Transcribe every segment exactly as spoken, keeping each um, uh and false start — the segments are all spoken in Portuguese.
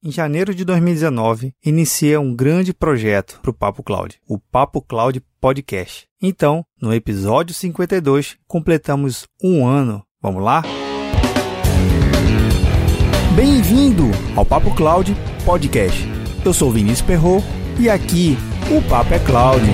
Em janeiro de dois mil e dezenove, iniciei um grande projeto para o Papo Cloud, o Papo Cloud Podcast. Então, no episódio cinquenta e dois, completamos um ano. Vamos lá? Bem-vindo ao Papo Cloud Podcast. Eu sou o Vinícius Perrott e aqui o Papo é Cloud.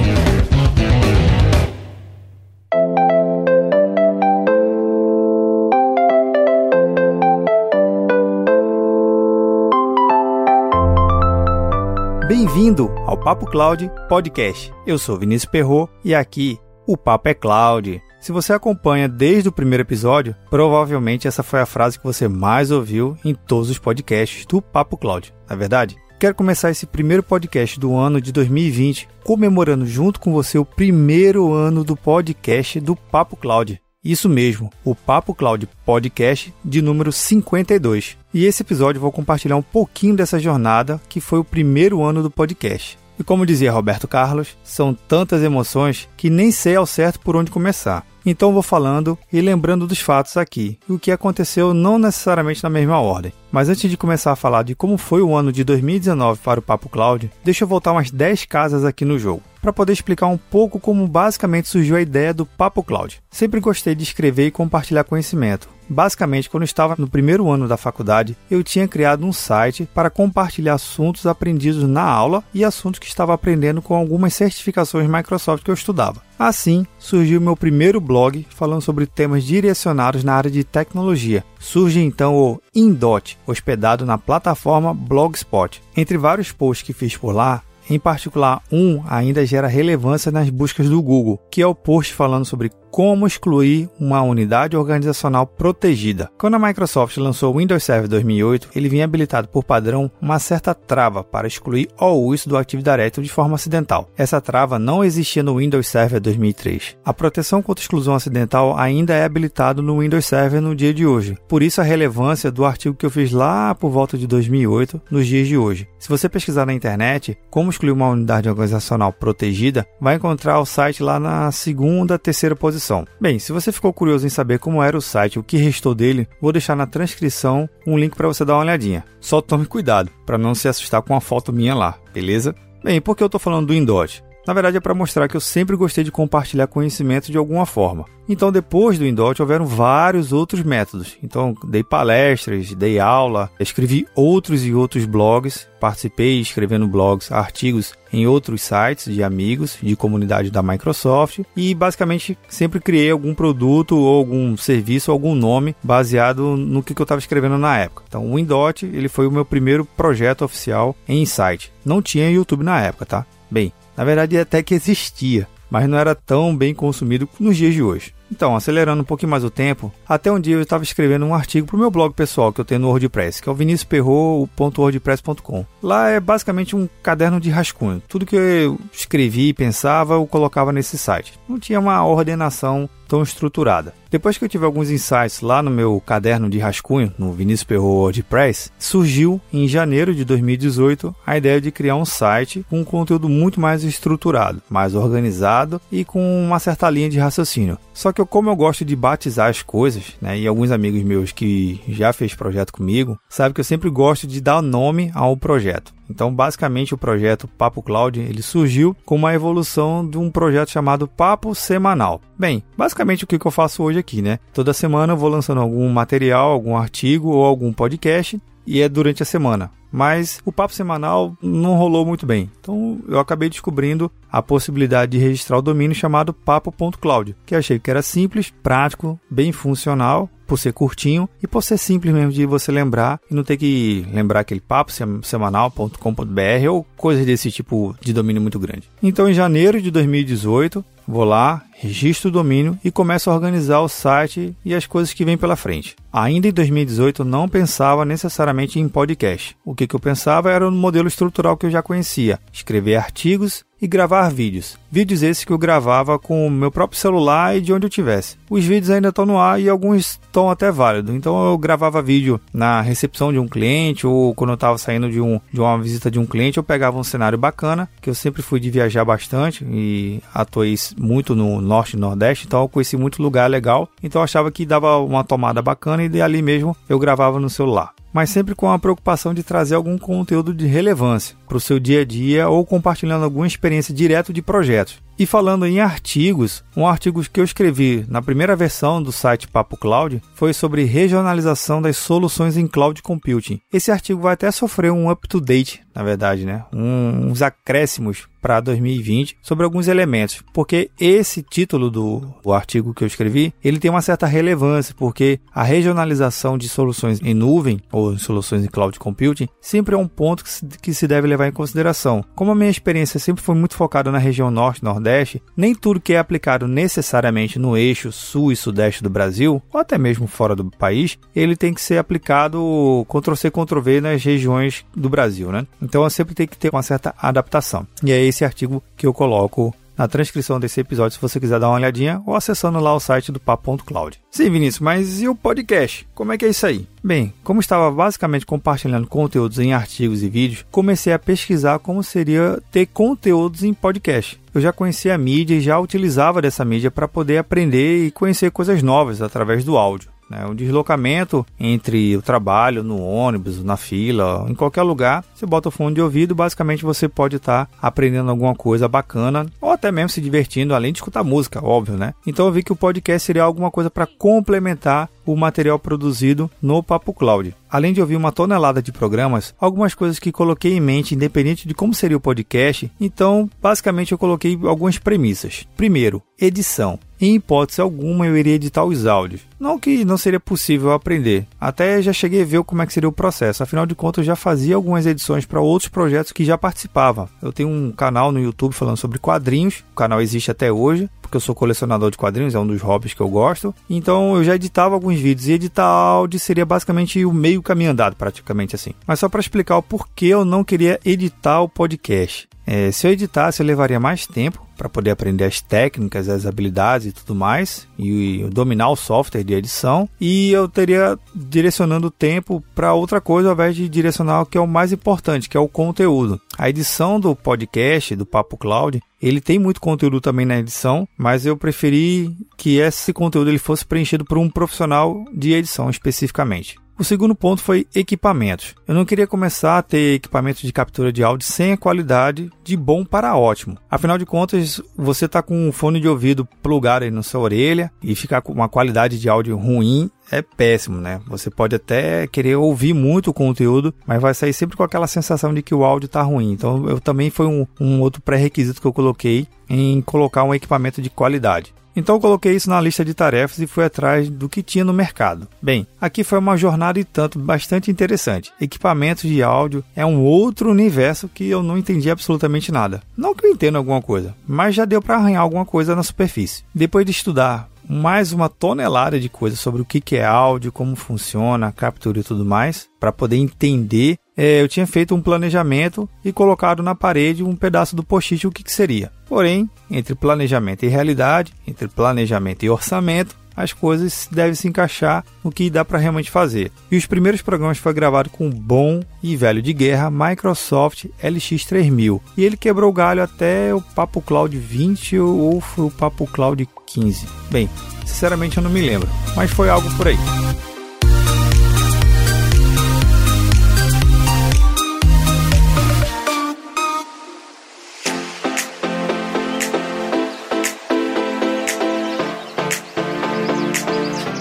Bem-vindo ao Papo Cloud Podcast. Eu sou Vinícius Perrott e aqui o Papo é Cloud. Se você acompanha desde o primeiro episódio, provavelmente essa foi a frase que você mais ouviu em todos os podcasts do Papo Cloud, não é verdade? Quero começar esse primeiro podcast do ano de dois mil e vinte comemorando junto com você o primeiro ano do podcast do Papo Cloud. Isso mesmo, o Papo Cloud Podcast de número cinquenta e dois. E esse episódio eu vou compartilhar um pouquinho dessa jornada que foi o primeiro ano do podcast. E como dizia Roberto Carlos, são tantas emoções que nem sei ao certo por onde começar. Então vou falando e lembrando dos fatos aqui, e o que aconteceu não necessariamente na mesma ordem. Mas antes de começar a falar de como foi o ano de dois mil e dezenove para o Papo Cloud, deixa eu voltar umas dez casas aqui no jogo, para poder explicar um pouco como basicamente surgiu a ideia do Papo Cloud. Sempre gostei de escrever e compartilhar conhecimento. Basicamente, quando eu estava no primeiro ano da faculdade, eu tinha criado um site para compartilhar assuntos aprendidos na aula e assuntos que estava aprendendo com algumas certificações Microsoft que eu estudava. Assim, surgiu meu primeiro blog falando sobre temas direcionados na área de tecnologia. Surge então o Indot, hospedado na plataforma Blogspot. Entre vários posts que fiz por lá, em particular, um ainda gera relevância nas buscas do Google, que é o post falando sobre como excluir uma unidade organizacional protegida. Quando a Microsoft lançou o Windows Server dois mil e oito, ele vinha habilitado por padrão uma certa trava para excluir o uso do Active Directory de forma acidental. Essa trava não existia no Windows Server dois mil e três. A proteção contra exclusão acidental ainda é habilitada no Windows Server no dia de hoje. Por isso a relevância do artigo que eu fiz lá por volta de dois mil e oito nos dias de hoje. Se você pesquisar na internet como excluir uma unidade organizacional protegida, vai encontrar o site lá na segunda, terceira posição. Bem, se você ficou curioso em saber como era o site e o que restou dele, vou deixar na transcrição um link para você dar uma olhadinha. Só tome cuidado para não se assustar com a foto minha lá, beleza? Bem, por que eu estou falando do Indot? Na verdade é para mostrar que eu sempre gostei de compartilhar conhecimento de alguma forma. Então depois do Indot houveram vários outros métodos. Então dei palestras, dei aula, escrevi outros e outros blogs, participei escrevendo blogs, artigos em outros sites de amigos, de comunidade da Microsoft e basicamente sempre criei algum produto ou algum serviço, algum nome baseado no que eu estava escrevendo na época. Então o Indot ele foi o meu primeiro projeto oficial em site. Não tinha YouTube na época, tá? Bem, na verdade até que existia, mas não era tão bem consumido nos dias de hoje. Então, acelerando um pouquinho mais o tempo, até um dia eu estava escrevendo um artigo para o meu blog pessoal que eu tenho no WordPress, que é o vinicius perrot ponto wordpress ponto com. Lá é basicamente um caderno de rascunho. Tudo que eu escrevi e pensava, eu colocava nesse site. Não tinha uma ordenação tão estruturada. Depois que eu tive alguns insights lá no meu caderno de rascunho, no Vinícius Perrott WordPress, surgiu em janeiro de dois mil e dezoito a ideia de criar um site com um conteúdo muito mais estruturado, mais organizado e com uma certa linha de raciocínio. Só que eu, como eu gosto de batizar as coisas, né, e alguns amigos meus que já fez projeto comigo, sabem que eu sempre gosto de dar nome ao projeto. Então, basicamente, o projeto Papo Cloud ele surgiu com uma evolução de um projeto chamado Papo Semanal. Bem, basicamente o que eu faço hoje aqui, né? Toda semana eu vou lançando algum material, algum artigo ou algum podcast e é durante a semana. Mas o Papo Semanal não rolou muito bem. Então, eu acabei descobrindo a possibilidade de registrar o domínio chamado papo ponto cloud, que eu achei que era simples, prático, bem funcional, por ser curtinho e por ser simples mesmo de você lembrar e não ter que lembrar aquele papo semanal ponto com ponto br ou coisas desse tipo de domínio muito grande. Então, em janeiro de dois mil e dezoito, vou lá, registro o domínio e começo a organizar o site e as coisas que vêm pela frente. Ainda em dois mil e dezoito, eu não pensava necessariamente em podcast. O que eu pensava era no modelo estrutural que eu já conhecia, escrever artigos e gravar vídeos. Vídeos esses que eu gravava com o meu próprio celular e de onde eu tivesse. Os vídeos ainda estão no ar e alguns estão até válidos. Então eu gravava vídeo na recepção de um cliente ou quando eu estava saindo de, um, de uma visita de um cliente, eu pegava um cenário bacana, que eu sempre fui de viajar bastante e atuei muito no Norte e Nordeste, então eu conheci muito lugar legal. Então eu achava que dava uma tomada bacana e ali mesmo eu gravava no celular. mas sempre com a preocupação de trazer algum conteúdo de relevância para o seu dia a dia ou compartilhando alguma experiência direto de projetos. E falando em artigos, um artigo que eu escrevi na primeira versão do site Papo Cloud foi sobre regionalização das soluções em Cloud Computing. Esse artigo vai até sofrer um up-to-date, na verdade, né? Um, uns acréscimos para dois mil e vinte sobre alguns elementos, porque esse título do, do artigo que eu escrevi, ele tem uma certa relevância, porque a regionalização de soluções em nuvem ou soluções em Cloud Computing sempre é um ponto que se, que se deve levar em consideração. Como a minha experiência sempre foi muito focada na região norte e nordeste, nem tudo que é aplicado necessariamente no eixo sul e sudeste do Brasil, ou até mesmo fora do país, ele tem que ser aplicado Ctrl-C, Ctrl-V nas regiões do Brasil, né? Então, eu sempre tem que ter uma certa adaptação. E é esse artigo que eu coloco na transcrição desse episódio, se você quiser dar uma olhadinha, ou acessando lá o site do papo ponto cloud. Sim, Vinícius, mas e o podcast? Como é que é isso aí? Bem, como estava basicamente compartilhando conteúdos em artigos e vídeos, comecei a pesquisar como seria ter conteúdos em podcast. Eu já conhecia a mídia e já utilizava dessa mídia para poder aprender e conhecer coisas novas através do áudio. O deslocamento entre o trabalho, no ônibus, na fila, em qualquer lugar, você bota o fone de ouvido, basicamente você pode estar aprendendo alguma coisa bacana, ou até mesmo se divertindo, além de escutar música, óbvio, né? Então eu vi que o podcast seria alguma coisa para complementar o material produzido no Papo Cloud. Além de ouvir uma tonelada de programas, algumas coisas que coloquei em mente, independente de como seria o podcast, então, basicamente, eu coloquei algumas premissas. Primeiro, edição. Em hipótese alguma, eu iria editar os áudios. Não que não seria possível aprender. Até já cheguei a ver como é que seria o processo. Afinal de contas, eu já fazia algumas edições para outros projetos que já participava. Eu tenho um canal no YouTube falando sobre quadrinhos. O canal existe até hoje, porque eu sou colecionador de quadrinhos, é um dos hobbies que eu gosto. Então, eu já editava alguns vídeos e editar áudio seria basicamente o meio caminho andado, praticamente assim. Mas só para explicar o porquê eu não queria editar o podcast. É, se eu editasse, eu levaria mais tempo para poder aprender as técnicas, as habilidades e tudo mais, e, e dominar o software de edição, e eu teria direcionando o tempo para outra coisa, ao invés de direcionar o que é o mais importante, que é o conteúdo. A edição do podcast, do Papo Cloud, ele tem muito conteúdo também na edição, mas eu preferi que esse conteúdo ele fosse preenchido por um profissional de edição especificamente. O segundo ponto foi equipamentos. Eu não queria começar a ter equipamentos de captura de áudio sem a qualidade de bom para ótimo. Afinal de contas, você está com um fone de ouvido plugado aí na sua orelha e ficar com uma qualidade de áudio ruim é péssimo, né? Você pode até querer ouvir muito o conteúdo, mas vai sair sempre com aquela sensação de que o áudio está ruim. Então, eu também foi um, um outro pré-requisito que eu coloquei em colocar um equipamento de qualidade. Então eu coloquei isso na lista de tarefas e fui atrás do que tinha no mercado. Bem, aqui foi uma jornada e tanto bastante interessante. Equipamentos de áudio é um outro universo que eu não entendi absolutamente nada. Não que eu entenda alguma coisa, mas já deu para arranhar alguma coisa na superfície. Depois de estudar mais uma tonelada de coisas sobre o que é áudio, como funciona, captura e tudo mais, para poder entender, é, eu tinha feito um planejamento e colocado na parede um pedaço do post-it o que, que seria. Porém, entre planejamento e realidade, entre planejamento e orçamento, as coisas devem se encaixar no que dá para realmente fazer. E os primeiros programas foram gravados com o bom e velho de guerra Microsoft L X três mil. E ele quebrou o galho até o Papo Cloud vinte ou foi o Papo Cloud quinze. Bem, sinceramente eu não me lembro, mas foi algo por aí.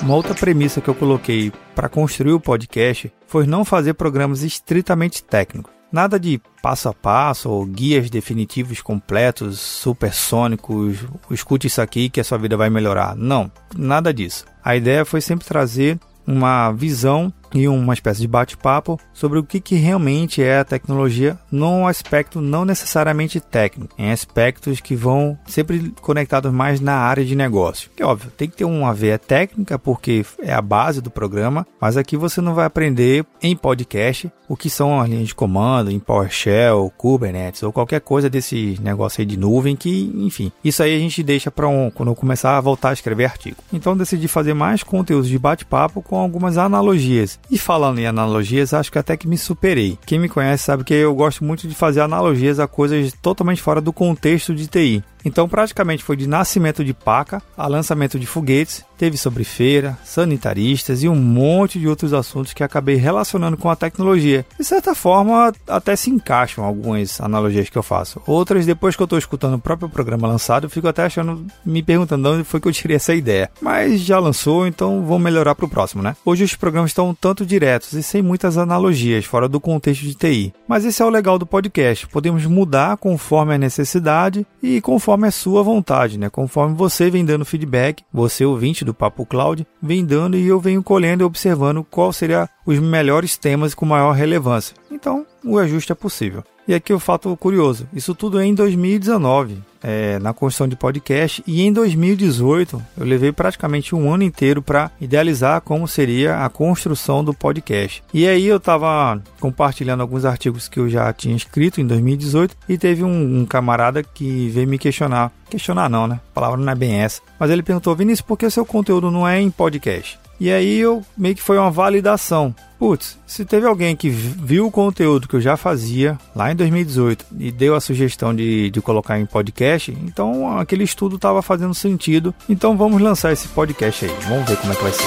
Uma outra premissa que eu coloquei para construir o podcast foi não fazer programas estritamente técnicos. Nada de passo a passo ou guias definitivos completos, supersônicos, escute isso aqui que a sua vida vai melhorar. Não, nada disso. A ideia foi sempre trazer uma visão e uma espécie de bate-papo sobre o que, que realmente é a tecnologia num aspecto não necessariamente técnico, em aspectos que vão sempre conectados mais na área de negócio. Que óbvio, tem que ter uma veia técnica porque é a base do programa, mas aqui você não vai aprender em podcast o que são as linhas de comando, em PowerShell, Kubernetes ou qualquer coisa desse negócio aí de nuvem que, enfim, isso aí a gente deixa para um, quando eu começar a voltar a escrever artigo. Então decidi fazer mais conteúdos de bate-papo com algumas analogias. E falando em analogias, acho que até que me superei. Quem me conhece sabe que eu gosto muito de fazer analogias a coisas totalmente fora do contexto de T I. Então praticamente foi de nascimento de paca a lançamento de foguetes, teve sobre feira, sanitaristas e um monte de outros assuntos que acabei relacionando com a tecnologia. De certa forma, até se encaixam algumas analogias que eu faço. Outras, depois que eu estou escutando o próprio programa lançado, eu fico até achando, me perguntando de onde foi que eu tirei essa ideia. Mas já lançou, então vou melhorar para o próximo, né? Hoje os programas estão um tanto diretos e sem muitas analogias, fora do contexto de T I. Mas esse é o legal do podcast, podemos mudar conforme a necessidade e conforme a sua vontade, né? Conforme você vem dando feedback, você ouvinte do Papo Cloud, vem dando e eu venho colhendo e observando qual seria os melhores temas com maior relevância. Então, o ajuste é possível. E aqui o fato curioso, isso tudo é em dois mil e dezenove, é, na construção de podcast, e em dois mil e dezoito eu levei praticamente um ano inteiro para idealizar como seria a construção do podcast. E aí eu estava compartilhando alguns artigos que eu já tinha escrito em dois mil e dezoito e teve um, um camarada que veio me questionar, questionar não, né? A palavra não é bem essa, mas ele perguntou: Vinícius, por que o seu conteúdo não é em podcast? E aí eu meio que foi uma validação. Putz, se teve alguém que viu o conteúdo que eu já fazia lá em dois mil e dezoito e deu a sugestão de, de colocar em podcast, então aquele estudo estava fazendo sentido. Então vamos lançar esse podcast aí, vamos ver como é que vai ser.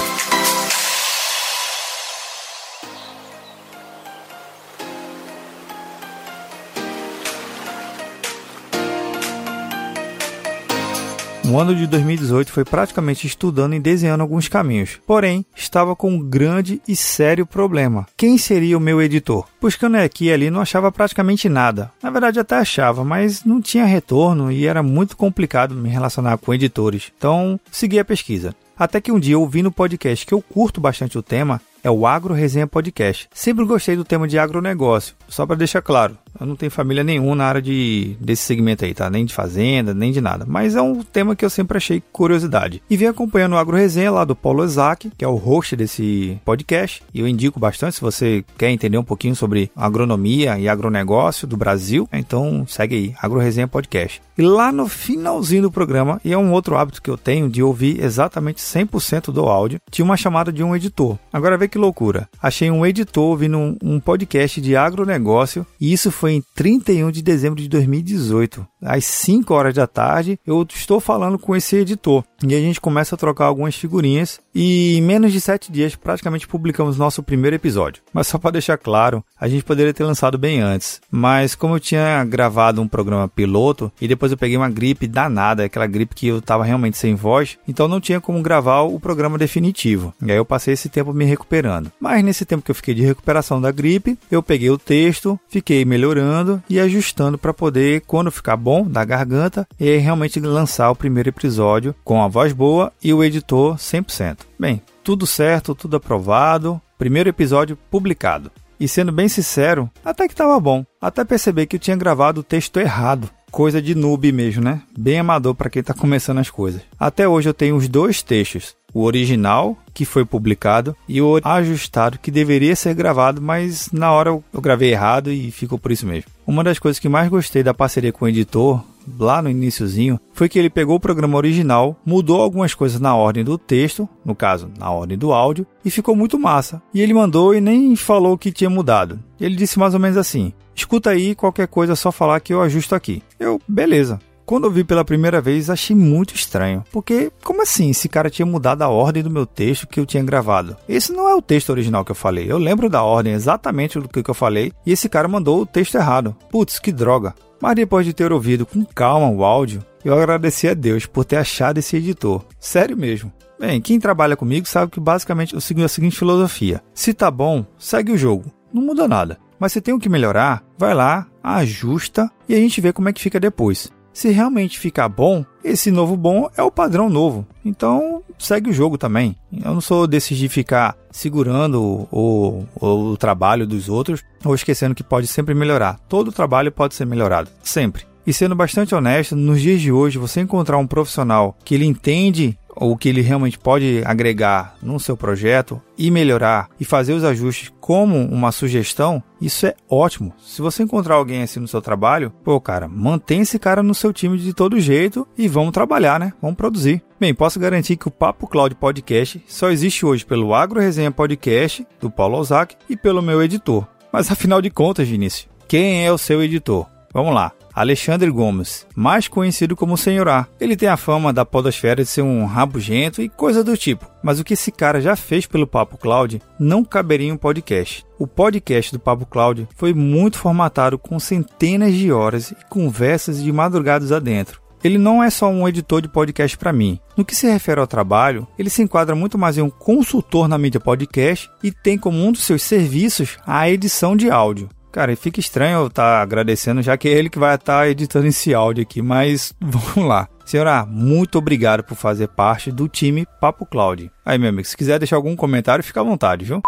O ano de dois mil e dezoito foi praticamente estudando e desenhando alguns caminhos. Porém, estava com um grande e sério problema. Quem seria o meu editor? Buscando aqui e ali, não achava praticamente nada. Na verdade, até achava, mas não tinha retorno e era muito complicado me relacionar com editores. Então, segui a pesquisa. Até que um dia, ouvindo um podcast que eu curto bastante o tema, é o Agro Resenha Podcast. Sempre gostei do tema de agronegócio. Só para deixar claro, eu não tenho família nenhuma na área de, desse segmento aí, tá? Nem de fazenda, nem de nada. Mas é um tema que eu sempre achei curiosidade. E vim acompanhando o Agro Resenha lá do Paulo Ozaki, que é o host desse podcast. E eu indico bastante, se você quer entender um pouquinho sobre agronomia e agronegócio do Brasil, então segue aí, Agro Resenha Podcast. E lá no finalzinho do programa, e é um outro hábito que eu tenho de ouvir exatamente cem por cento do áudio, tinha uma chamada de um editor. Agora vê que loucura. Achei um editor ouvindo um, um podcast de agronegócio e isso foi em trinta e um de dezembro de dois mil e dezoito. Às cinco horas da tarde, eu estou falando com esse editor e a gente começa a trocar algumas figurinhas e em menos de sete dias praticamente publicamos nosso primeiro episódio. Mas só para deixar claro, a gente poderia ter lançado bem antes, mas como eu tinha gravado um programa piloto e depois eu peguei uma gripe danada, aquela gripe que eu estava realmente sem voz, então não tinha como gravar o programa definitivo. E aí eu passei esse tempo me recuperando. Mas nesse tempo que eu fiquei de recuperação da gripe, eu peguei o texto, fiquei melhorando e ajustando para poder, quando ficar bom da garganta, e realmente lançar o primeiro episódio com a voz boa e o editor cem por cento. Bem, tudo certo, tudo aprovado, primeiro episódio publicado. E sendo bem sincero, até que estava bom, até perceber que eu tinha gravado o texto errado. Coisa de noob mesmo, né? Bem amador para quem está começando as coisas. Até hoje eu tenho os dois textos. O original, que foi publicado, e o ajustado, que deveria ser gravado, mas na hora eu gravei errado e ficou por isso mesmo. Uma das coisas que mais gostei da parceria com o editor, lá no iniciozinho, foi que ele pegou o programa original, mudou algumas coisas na ordem do texto, no caso, na ordem do áudio, e ficou muito massa. E ele mandou e nem falou o que tinha mudado. Ele disse mais ou menos assim: escuta aí, qualquer coisa é só falar que eu ajusto aqui. Eu, beleza. Quando eu vi pela primeira vez, achei muito estranho. Porque, como assim esse cara tinha mudado a ordem do meu texto que eu tinha gravado? Esse não é o texto original que eu falei. Eu lembro da ordem exatamente do que eu falei e esse cara mandou o texto errado. Putz, que droga. Mas depois de ter ouvido com calma o áudio, eu agradeci a Deus por ter achado esse editor. Sério mesmo. Bem, quem trabalha comigo sabe que basicamente eu sigo a seguinte filosofia. Se tá bom, segue o jogo. Não muda nada. Mas se tem o que melhorar, vai lá, ajusta e a gente vê como é que fica depois. Se realmente ficar bom, esse novo bom é o padrão novo. Então, segue o jogo também. Eu não sou desses de ficar segurando o, o, o trabalho dos outros ou esquecendo que pode sempre melhorar. Todo trabalho pode ser melhorado, sempre. E sendo bastante honesto, nos dias de hoje, você encontrar um profissional que ele entende o que ele realmente pode agregar no seu projeto e melhorar e fazer os ajustes como uma sugestão, isso é ótimo. Se você encontrar alguém assim no seu trabalho, pô, cara, mantém esse cara no seu time de todo jeito e vamos trabalhar, né? Vamos produzir. Bem, posso garantir que o Papo Cloud Podcast só existe hoje pelo Agro Resenha Podcast, do Paulo Ozaki, e pelo meu editor. Mas afinal de contas, Vinícius, quem é o seu editor? Vamos lá. Alexandre Gomes, mais conhecido como Senhorá. Ele tem a fama da podosfera de ser um rabugento e coisa do tipo, mas o que esse cara já fez pelo Papo Cloud não caberia em um podcast. O podcast do Papo Cloud foi muito formatado com centenas de horas e conversas de madrugadas adentro. Ele não é só um editor de podcast para mim. No que se refere ao trabalho, ele se enquadra muito mais em um consultor na mídia podcast e tem como um dos seus serviços a edição de áudio. Cara, fica estranho eu estar agradecendo, já que é ele que vai estar editando esse áudio aqui, mas vamos lá. Senhora, muito obrigado por fazer parte do time Papo Cloud. Aí, meu amigo, se quiser deixar algum comentário, fica à vontade, viu?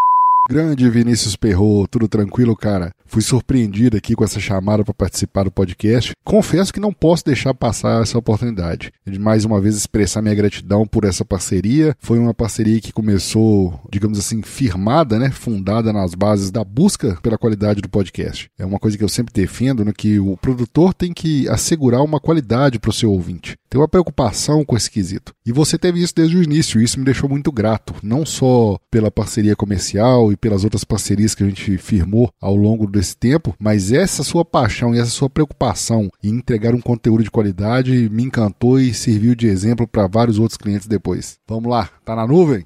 Grande Vinícius Perrott, tudo tranquilo, cara? Fui surpreendido aqui com essa chamada para participar do podcast. Confesso que não posso deixar passar essa oportunidade de mais uma vez expressar minha gratidão por essa parceria. Foi uma parceria que começou, digamos assim, firmada, né? Fundada nas bases da busca pela qualidade do podcast. É uma coisa que eu sempre defendo, né? Que o produtor tem que assegurar uma qualidade para o seu ouvinte. Tem uma preocupação com esse quesito. E você teve isso desde o início, e isso me deixou muito grato, não só pela parceria comercial e pelas outras parcerias que a gente firmou ao longo desse tempo, mas essa sua paixão e essa sua preocupação em entregar um conteúdo de qualidade me encantou e serviu de exemplo para vários outros clientes depois. Vamos lá, tá na nuvem?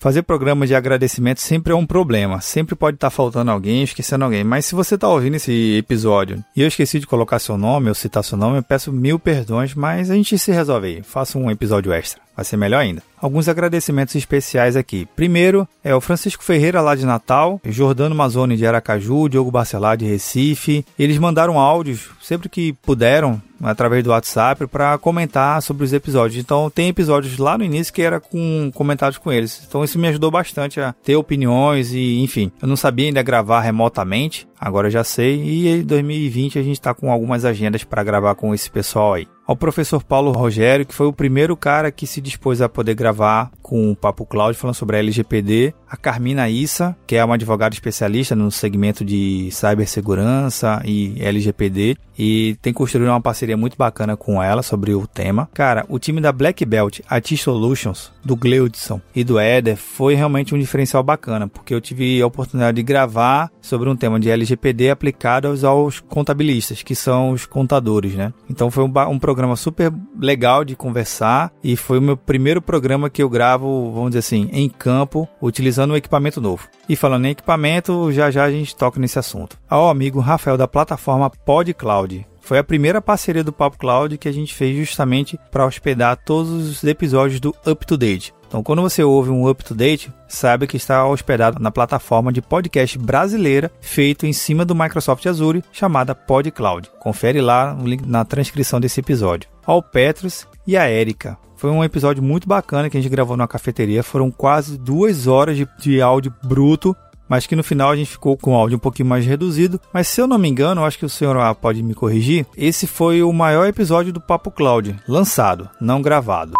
Fazer programas de agradecimento sempre é um problema, sempre pode estar faltando alguém, esquecendo alguém, mas se você está ouvindo esse episódio e eu esqueci de colocar seu nome ou citar seu nome, eu peço mil perdões, mas a gente se resolve aí, faça um episódio extra, vai ser melhor ainda. Alguns agradecimentos especiais aqui. Primeiro é o Francisco Ferreira lá de Natal, Jordano Mazone de Aracaju, Diogo Barcelar de Recife. Eles mandaram áudios sempre que puderam, através do WhatsApp, para comentar sobre os episódios. Então, tem episódios lá no início que era com comentários com eles. Então, isso me ajudou bastante a ter opiniões e, enfim, eu não sabia ainda gravar remotamente, agora eu já sei. E em dois mil e vinte a gente está com algumas agendas para gravar com esse pessoal aí. Ao professor Paulo Rogério, que foi o primeiro cara que se dispôs a poder gravar com o Papo Cloud falando sobre a L G P D, a Carmina Issa, que é uma advogada especialista no segmento de cibersegurança e L G P D, e tem construído uma parceria muito bacana com ela sobre o tema. Cara, o time da Black Belt, a I T Solutions, do Gleudson e do Eder, foi realmente um diferencial bacana, porque eu tive a oportunidade de gravar sobre um tema de L G P D aplicado aos contabilistas, que são os contadores, né? Então foi um, um programa super legal de conversar e foi o meu primeiro programa que eu gravo, vamos dizer assim, em campo, utilizando um equipamento novo. E falando em equipamento, já já a gente toca nesse assunto. Ao amigo Rafael da plataforma Papo Cloud. Foi a primeira parceria do Papo Cloud que a gente fez justamente para hospedar todos os episódios do Up to Date. Então, quando você ouve um Up to Date, saiba que está hospedado na plataforma de podcast brasileira feito em cima do Microsoft Azure, chamada Papo Cloud. Confere lá o link na transcrição desse episódio. Ao Petros e a Erika. Foi um episódio muito bacana que a gente gravou numa cafeteria. Foram quase duas horas de, de áudio bruto, mas que no final a gente ficou com o áudio um pouquinho mais reduzido. Mas se eu não me engano, acho que o senhor pode me corrigir, esse foi o maior episódio do Papo Cloud, lançado, não gravado.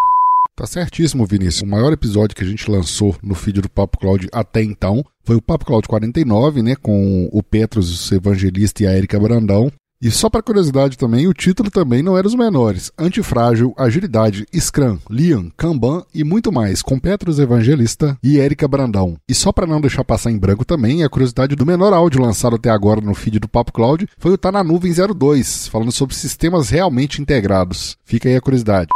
Tá certíssimo, Vinícius. O maior episódio que a gente lançou no feed do Papo Cloud até então foi o Papo Cloud quarenta e nove, né, com o Petros Evangelista e a Erika Brandão. E só para curiosidade também, o título também não era os menores. Antifrágil, Agilidade, Scrum, Lean, Kanban e muito mais, com Petros Evangelista e Erika Brandão. E só para não deixar passar em branco também, a curiosidade do menor áudio lançado até agora no feed do Papo Cloud foi o Tá na Nuvem zero dois, falando sobre sistemas realmente integrados. Fica aí a curiosidade.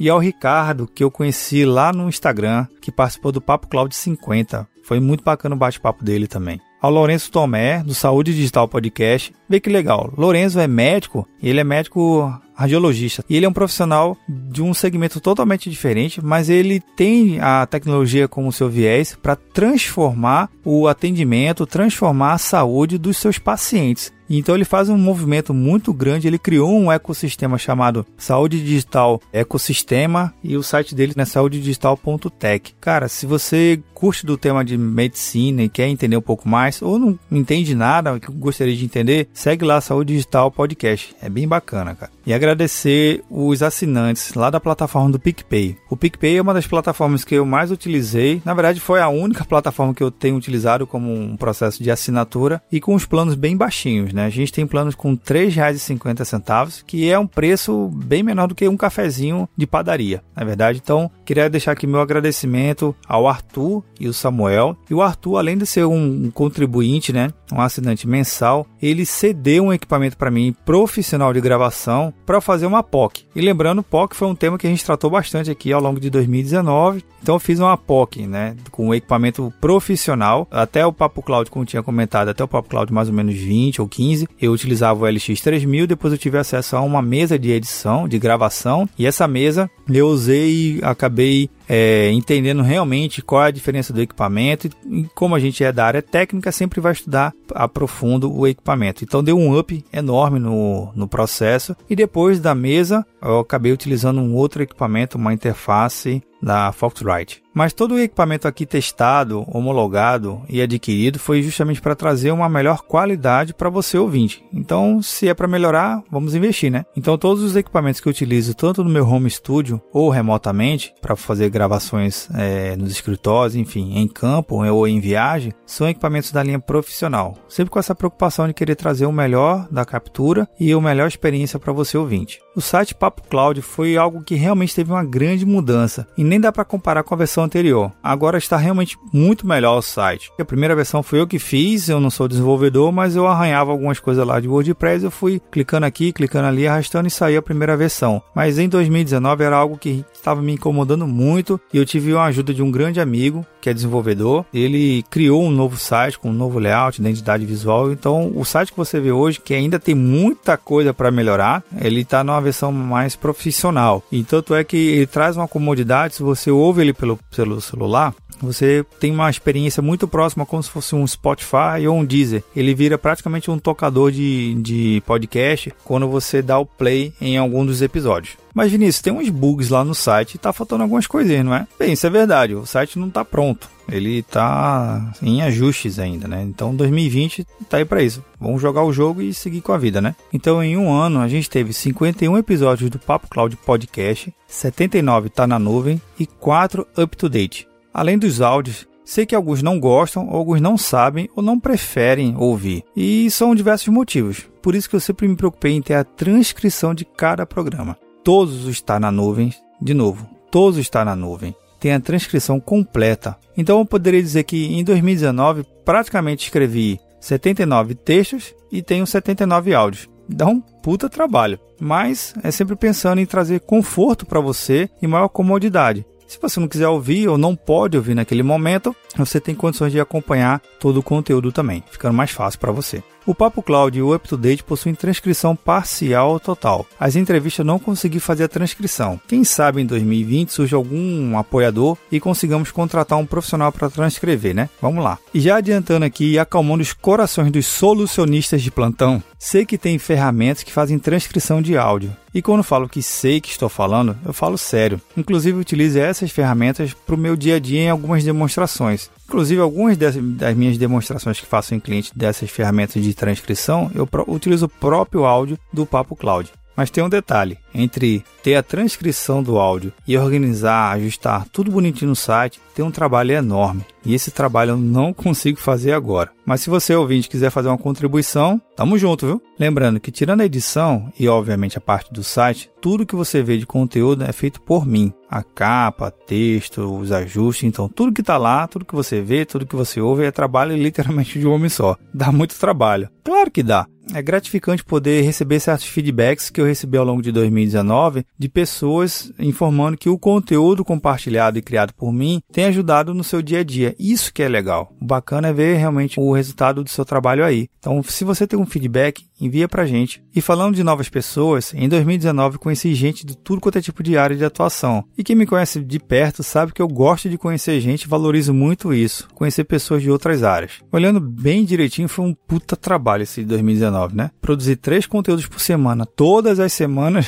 E ao Ricardo, que eu conheci lá no Instagram, que participou do Papo Cloud cinquenta. Foi muito bacana o bate-papo dele também. Ao Lourenço Tomé, do Saúde Digital Podcast. Vê que legal, Lourenço é médico, ele é médico radiologista. E ele é um profissional de um segmento totalmente diferente, mas ele tem a tecnologia como seu viés para transformar o atendimento, transformar a saúde dos seus pacientes. Então ele faz um movimento muito grande, ele criou um ecossistema chamado Saúde Digital Ecossistema e o site dele é saúde digital ponto tech. Cara, se você curte do tema de medicina e quer entender um pouco mais, ou não entende nada que gostaria de entender, segue lá Saúde Digital Podcast. É bem bacana, cara. E a agradecer os assinantes lá da plataforma do PicPay. O PicPay é uma das plataformas que eu mais utilizei. Na verdade, foi a única plataforma que eu tenho utilizado como um processo de assinatura e com os planos bem baixinhos, né? A gente tem planos com três reais e cinquenta centavos, que é um preço bem menor do que um cafezinho de padaria, na verdade. Então, queria deixar aqui meu agradecimento ao Arthur e o Samuel. E o Arthur, além de ser um contribuinte, né, um assinante mensal, ele cedeu um equipamento para mim profissional de gravação para fazer uma P O C. E lembrando, P O C foi um tema que a gente tratou bastante aqui ao longo de dois mil e dezenove. Então eu fiz uma P O C, né, com um equipamento profissional. Até o Papo Cloud, como tinha comentado, até o Papo Cloud mais ou menos vinte ou quinze, eu utilizava o L X três mil, depois eu tive acesso a uma mesa de edição, de gravação, e essa mesa eu usei e acabei É, entendendo realmente qual é a diferença do equipamento, e como a gente é da área técnica, sempre vai estudar a profundo o equipamento. Então deu um up enorme no, no processo, e depois da mesa eu acabei utilizando um outro equipamento, uma interface da Foxrite. Mas todo o equipamento aqui testado, homologado e adquirido foi justamente para trazer uma melhor qualidade para você ouvinte. Então, se é para melhorar, vamos investir, né? Então, todos os equipamentos que eu utilizo, tanto no meu home studio ou remotamente, para fazer gravações é, nos escritórios, enfim, em campo ou em viagem, são equipamentos da linha profissional. Sempre com essa preocupação de querer trazer o melhor da captura e a melhor experiência para você ouvinte. O site Papo Cloud foi algo que realmente teve uma grande mudança e nem dá para comparar com a versão anterior. Agora está realmente muito melhor o site. A primeira versão foi eu que fiz, eu não sou desenvolvedor, mas eu arranhava algumas coisas lá de WordPress, eu fui clicando aqui, clicando ali, arrastando e saiu a primeira versão. Mas em dois mil e dezenove era algo que estava me incomodando muito e eu tive a ajuda de um grande amigo que é desenvolvedor. Ele criou um novo site com um novo layout, identidade visual. Então o site que você vê hoje, que ainda tem muita coisa para melhorar, ele está numa versão mais profissional. E tanto é que ele traz uma comodidade, se você ouve ele pelo pelo celular, você tem uma experiência muito próxima, como se fosse um Spotify ou um Deezer. Ele vira praticamente um tocador de, de podcast quando você dá o play em algum dos episódios. Mas, Vinícius, tem uns bugs lá no site e tá faltando algumas coisinhas, não é? Bem, isso é verdade, o site não tá pronto. Ele tá em ajustes ainda, né? Então, dois mil e vinte tá aí pra isso. Vamos jogar o jogo e seguir com a vida, né? Então, em um ano, a gente teve cinquenta e um episódios do Papo Cloud Podcast, setenta e nove tá na nuvem e quatro up-to-date. Além dos áudios, sei que alguns não gostam, alguns não sabem ou não preferem ouvir. E são diversos motivos. Por isso que eu sempre me preocupei em ter a transcrição de cada programa. Todos os está na nuvem, de novo, todos está na nuvem. Tem a transcrição completa. Então eu poderia dizer que em dois mil e dezenove praticamente escrevi setenta e nove textos e tenho setenta e nove áudios. Dá um puta trabalho, mas é sempre pensando em trazer conforto para você e maior comodidade. Se você não quiser ouvir ou não pode ouvir naquele momento, você tem condições de acompanhar todo o conteúdo também, ficando mais fácil para você. O Papo Cloud e o UpToDate possuem transcrição parcial ou total. As entrevistas eu não consegui fazer a transcrição. Quem sabe em dois mil e vinte surge algum apoiador e consigamos contratar um profissional para transcrever, né? Vamos lá. E já adiantando aqui e acalmando os corações dos solucionistas de plantão, sei que tem ferramentas que fazem transcrição de áudio. E quando falo que sei que estou falando, eu falo sério. Inclusive utilizo essas ferramentas para o meu dia a dia em algumas demonstrações. Inclusive, algumas das minhas demonstrações que faço em cliente dessas ferramentas de transcrição, eu utilizo o próprio áudio do Papo Cloud. Mas tem um detalhe, entre ter a transcrição do áudio e organizar, ajustar tudo bonitinho no site, tem um trabalho enorme. E esse trabalho eu não consigo fazer agora. Mas se você, ouvinte, quiser fazer uma contribuição, tamo junto, viu? Lembrando que tirando a edição e, obviamente, a parte do site, tudo que você vê de conteúdo é feito por mim. A capa, texto, os ajustes, então tudo que tá lá, tudo que você vê, tudo que você ouve é trabalho literalmente de um homem só. Dá muito trabalho. Claro que dá. É gratificante poder receber certos feedbacks que eu recebi ao longo de dois mil e dezenove de pessoas informando que o conteúdo compartilhado e criado por mim tem ajudado no seu dia a dia. Isso que é legal. O bacana é ver realmente o resultado do seu trabalho aí. Então, se você tem um feedback, envia pra gente. E falando de novas pessoas, em dois mil e dezenove conheci gente de tudo quanto é tipo de área de atuação. E quem me conhece de perto sabe que eu gosto de conhecer gente e valorizo muito isso, conhecer pessoas de outras áreas. Olhando bem direitinho, foi um puta trabalho esse de dois mil e dezenove, né? Produzi três conteúdos por semana, todas as semanas.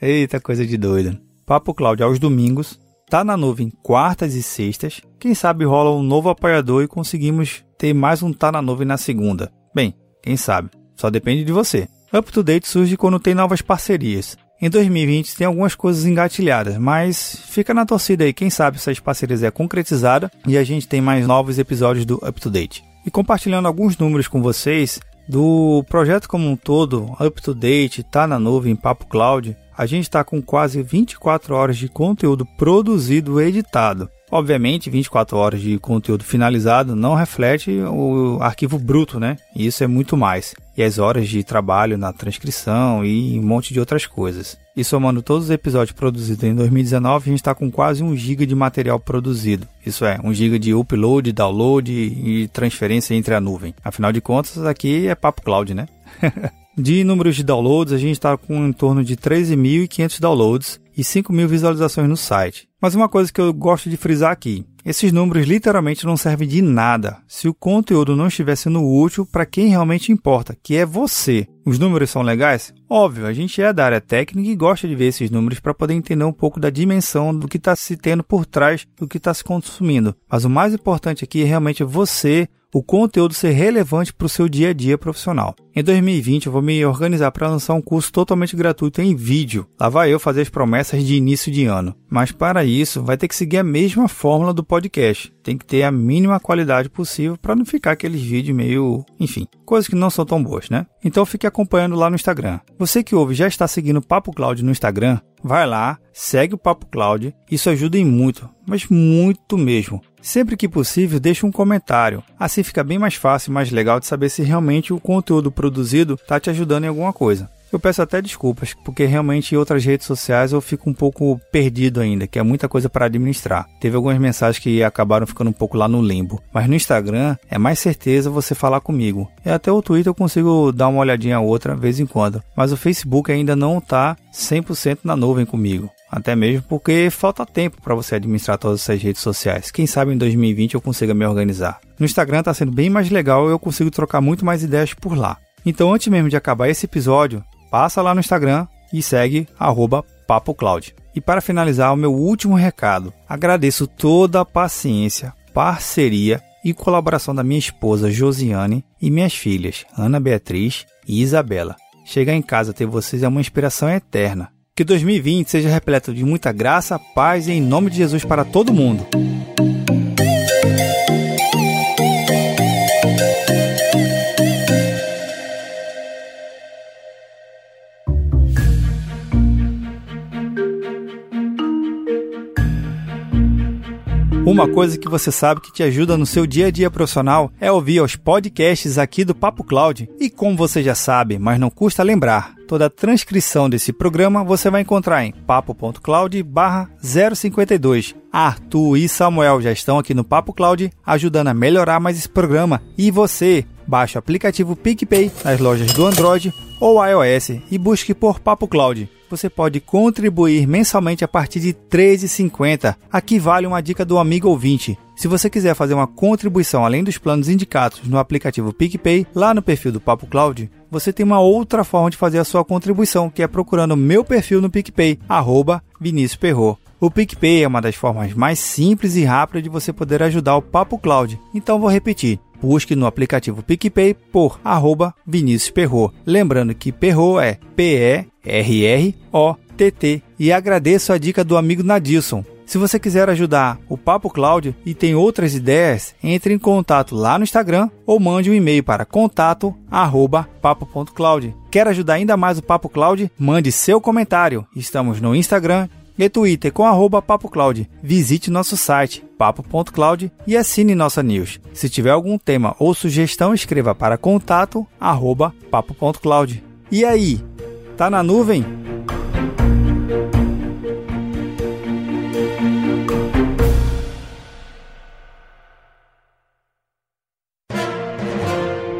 Eita, coisa de doida. Papo Cloud aos domingos, tá na nuvem quartas e sextas. Quem sabe rola um novo apoiador e conseguimos ter mais um tá na nuvem na segunda. Bem, quem sabe? Só depende de você. UpToDate surge quando tem novas parcerias. Em dois mil e vinte tem algumas coisas engatilhadas, mas fica na torcida aí, quem sabe essas parcerias é concretizada e a gente tem mais novos episódios do UpToDate. E compartilhando alguns números com vocês, do projeto como um todo, UpToDate, tá na nuvem, Papo Cloud, a gente está com quase vinte e quatro horas de conteúdo produzido e editado. Obviamente, vinte e quatro horas de conteúdo finalizado não reflete o arquivo bruto, né? E isso é muito mais. E as horas de trabalho na transcrição e um monte de outras coisas. E somando todos os episódios produzidos em dois mil e dezenove, a gente está com quase um giga de material produzido. Isso é, um giga de upload, download e transferência entre a nuvem. Afinal de contas, aqui é Papo Cloud, né? De números de downloads, a gente está com em torno de treze mil e quinhentos downloads e cinco mil visualizações no site. Mas uma coisa que eu gosto de frisar aqui, esses números literalmente não servem de nada se o conteúdo não estiver sendo útil para quem realmente importa, que é você. Os números são legais? Óbvio, a gente é da área técnica e gosta de ver esses números para poder entender um pouco da dimensão do que está se tendo por trás do que está se consumindo. Mas o mais importante aqui é realmente você, o conteúdo ser relevante para o seu dia a dia profissional. Em dois mil e vinte eu vou me organizar para lançar um curso totalmente gratuito em vídeo. Lá vai eu fazer as promessas de início de ano. Mas para isso vai ter que seguir a mesma fórmula do podcast. Tem que ter a mínima qualidade possível para não ficar aqueles vídeos meio... enfim, coisas que não são tão boas, né? Então fique acompanhando lá no Instagram. Você que ouve já está seguindo o Papo Cloud no Instagram? Vai lá, segue o Papo Cloud. Isso ajuda em muito, mas muito mesmo. Sempre que possível, deixa um comentário. Assim fica bem mais fácil e mais legal de saber se realmente o conteúdo produzido está te ajudando em alguma coisa. Eu peço até desculpas, porque realmente em outras redes sociais eu fico um pouco perdido ainda, que é muita coisa para administrar. Teve algumas mensagens que acabaram ficando um pouco lá no limbo. Mas no Instagram é mais certeza você falar comigo. E até o Twitter eu consigo dar uma olhadinha outra, vez em quando. Mas o Facebook ainda não está cem por cento na nuvem comigo. Até mesmo porque falta tempo para você administrar todas essas redes sociais. Quem sabe em dois mil e vinte eu consiga me organizar. No Instagram está sendo bem mais legal e eu consigo trocar muito mais ideias por lá. Então antes mesmo de acabar esse episódio, passa lá no Instagram e segue arroba PapoCloud. E para finalizar, o meu último recado. Agradeço toda a paciência, parceria e colaboração da minha esposa Josiane e minhas filhas Ana Beatriz e Isabela. Chegar em casa ter vocês é uma inspiração eterna. Que dois mil e vinte seja repleto de muita graça, paz e em nome de Jesus para todo mundo. Uma coisa que você sabe que te ajuda no seu dia a dia profissional é ouvir os podcasts aqui do Papo Cloud. E como você já sabe, mas não custa lembrar, toda a transcrição desse programa você vai encontrar em papo ponto cloud barra zero cinquenta e dois. Arthur e Samuel já estão aqui no Papo Cloud ajudando a melhorar mais esse programa. E você, baixa o aplicativo PicPay nas lojas do Android ou iOS e busque por Papo Cloud. Você pode contribuir mensalmente a partir de três reais e cinquenta centavos. Aqui vale uma dica do amigo ouvinte. Se você quiser fazer uma contribuição além dos planos indicados no aplicativo PicPay, lá no perfil do Papo Cloud, você tem uma outra forma de fazer a sua contribuição, que é procurando o meu perfil no PicPay, arroba Vinícius Perrott. O PicPay é uma das formas mais simples e rápidas de você poder ajudar o Papo Cloud. Então vou repetir. Busque no aplicativo PicPay por arroba Vinícius Perrott. Lembrando que Perrot é P E R R O T T. E agradeço a dica do amigo Nadilson. Se você quiser ajudar o Papo Cloud e tem outras ideias, entre em contato lá no Instagram ou mande um e-mail para contato arroba papo ponto cloud. Quer ajudar ainda mais o Papo Cloud? Mande seu comentário. Estamos no Instagram e Twitter com arroba Papo Cloud. Visite nosso site papo ponto cloud e assine nossa news. Se tiver algum tema ou sugestão, escreva para contato arroba papo ponto cloud. E aí, tá na nuvem?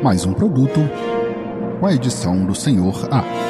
Mais um produto com a edição do Senhor A.